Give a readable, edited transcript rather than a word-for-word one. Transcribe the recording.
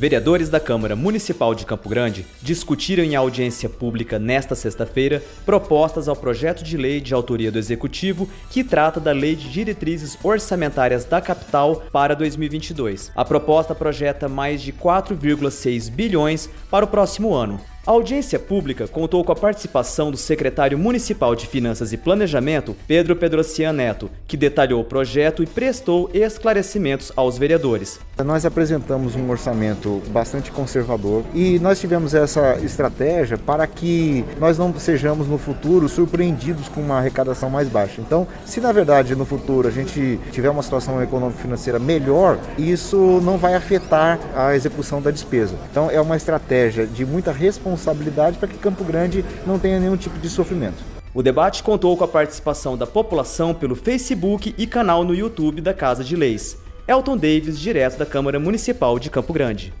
Vereadores da Câmara Municipal de Campo Grande discutiram em audiência pública nesta sexta-feira propostas ao projeto de lei de autoria do Executivo que trata da Lei de Diretrizes Orçamentárias da Capital para 2022. A proposta projeta mais de 4,6 bilhões para o próximo ano. A audiência pública contou com a participação do secretário municipal de Finanças e Planejamento, Pedro Pedrossian Neto, que detalhou o projeto e prestou esclarecimentos aos vereadores. Nós apresentamos um orçamento bastante conservador e nós tivemos essa estratégia para que nós não sejamos no futuro surpreendidos com uma arrecadação mais baixa. Então, se na verdade no futuro a gente tiver uma situação econômico-financeira melhor, isso não vai afetar a execução da despesa. Então, é uma estratégia de muita responsabilidade para que Campo Grande não tenha nenhum tipo de sofrimento. O debate contou com a participação da população pelo Facebook e canal no YouTube da Casa de Leis. Elton Davis, direto da Câmara Municipal de Campo Grande.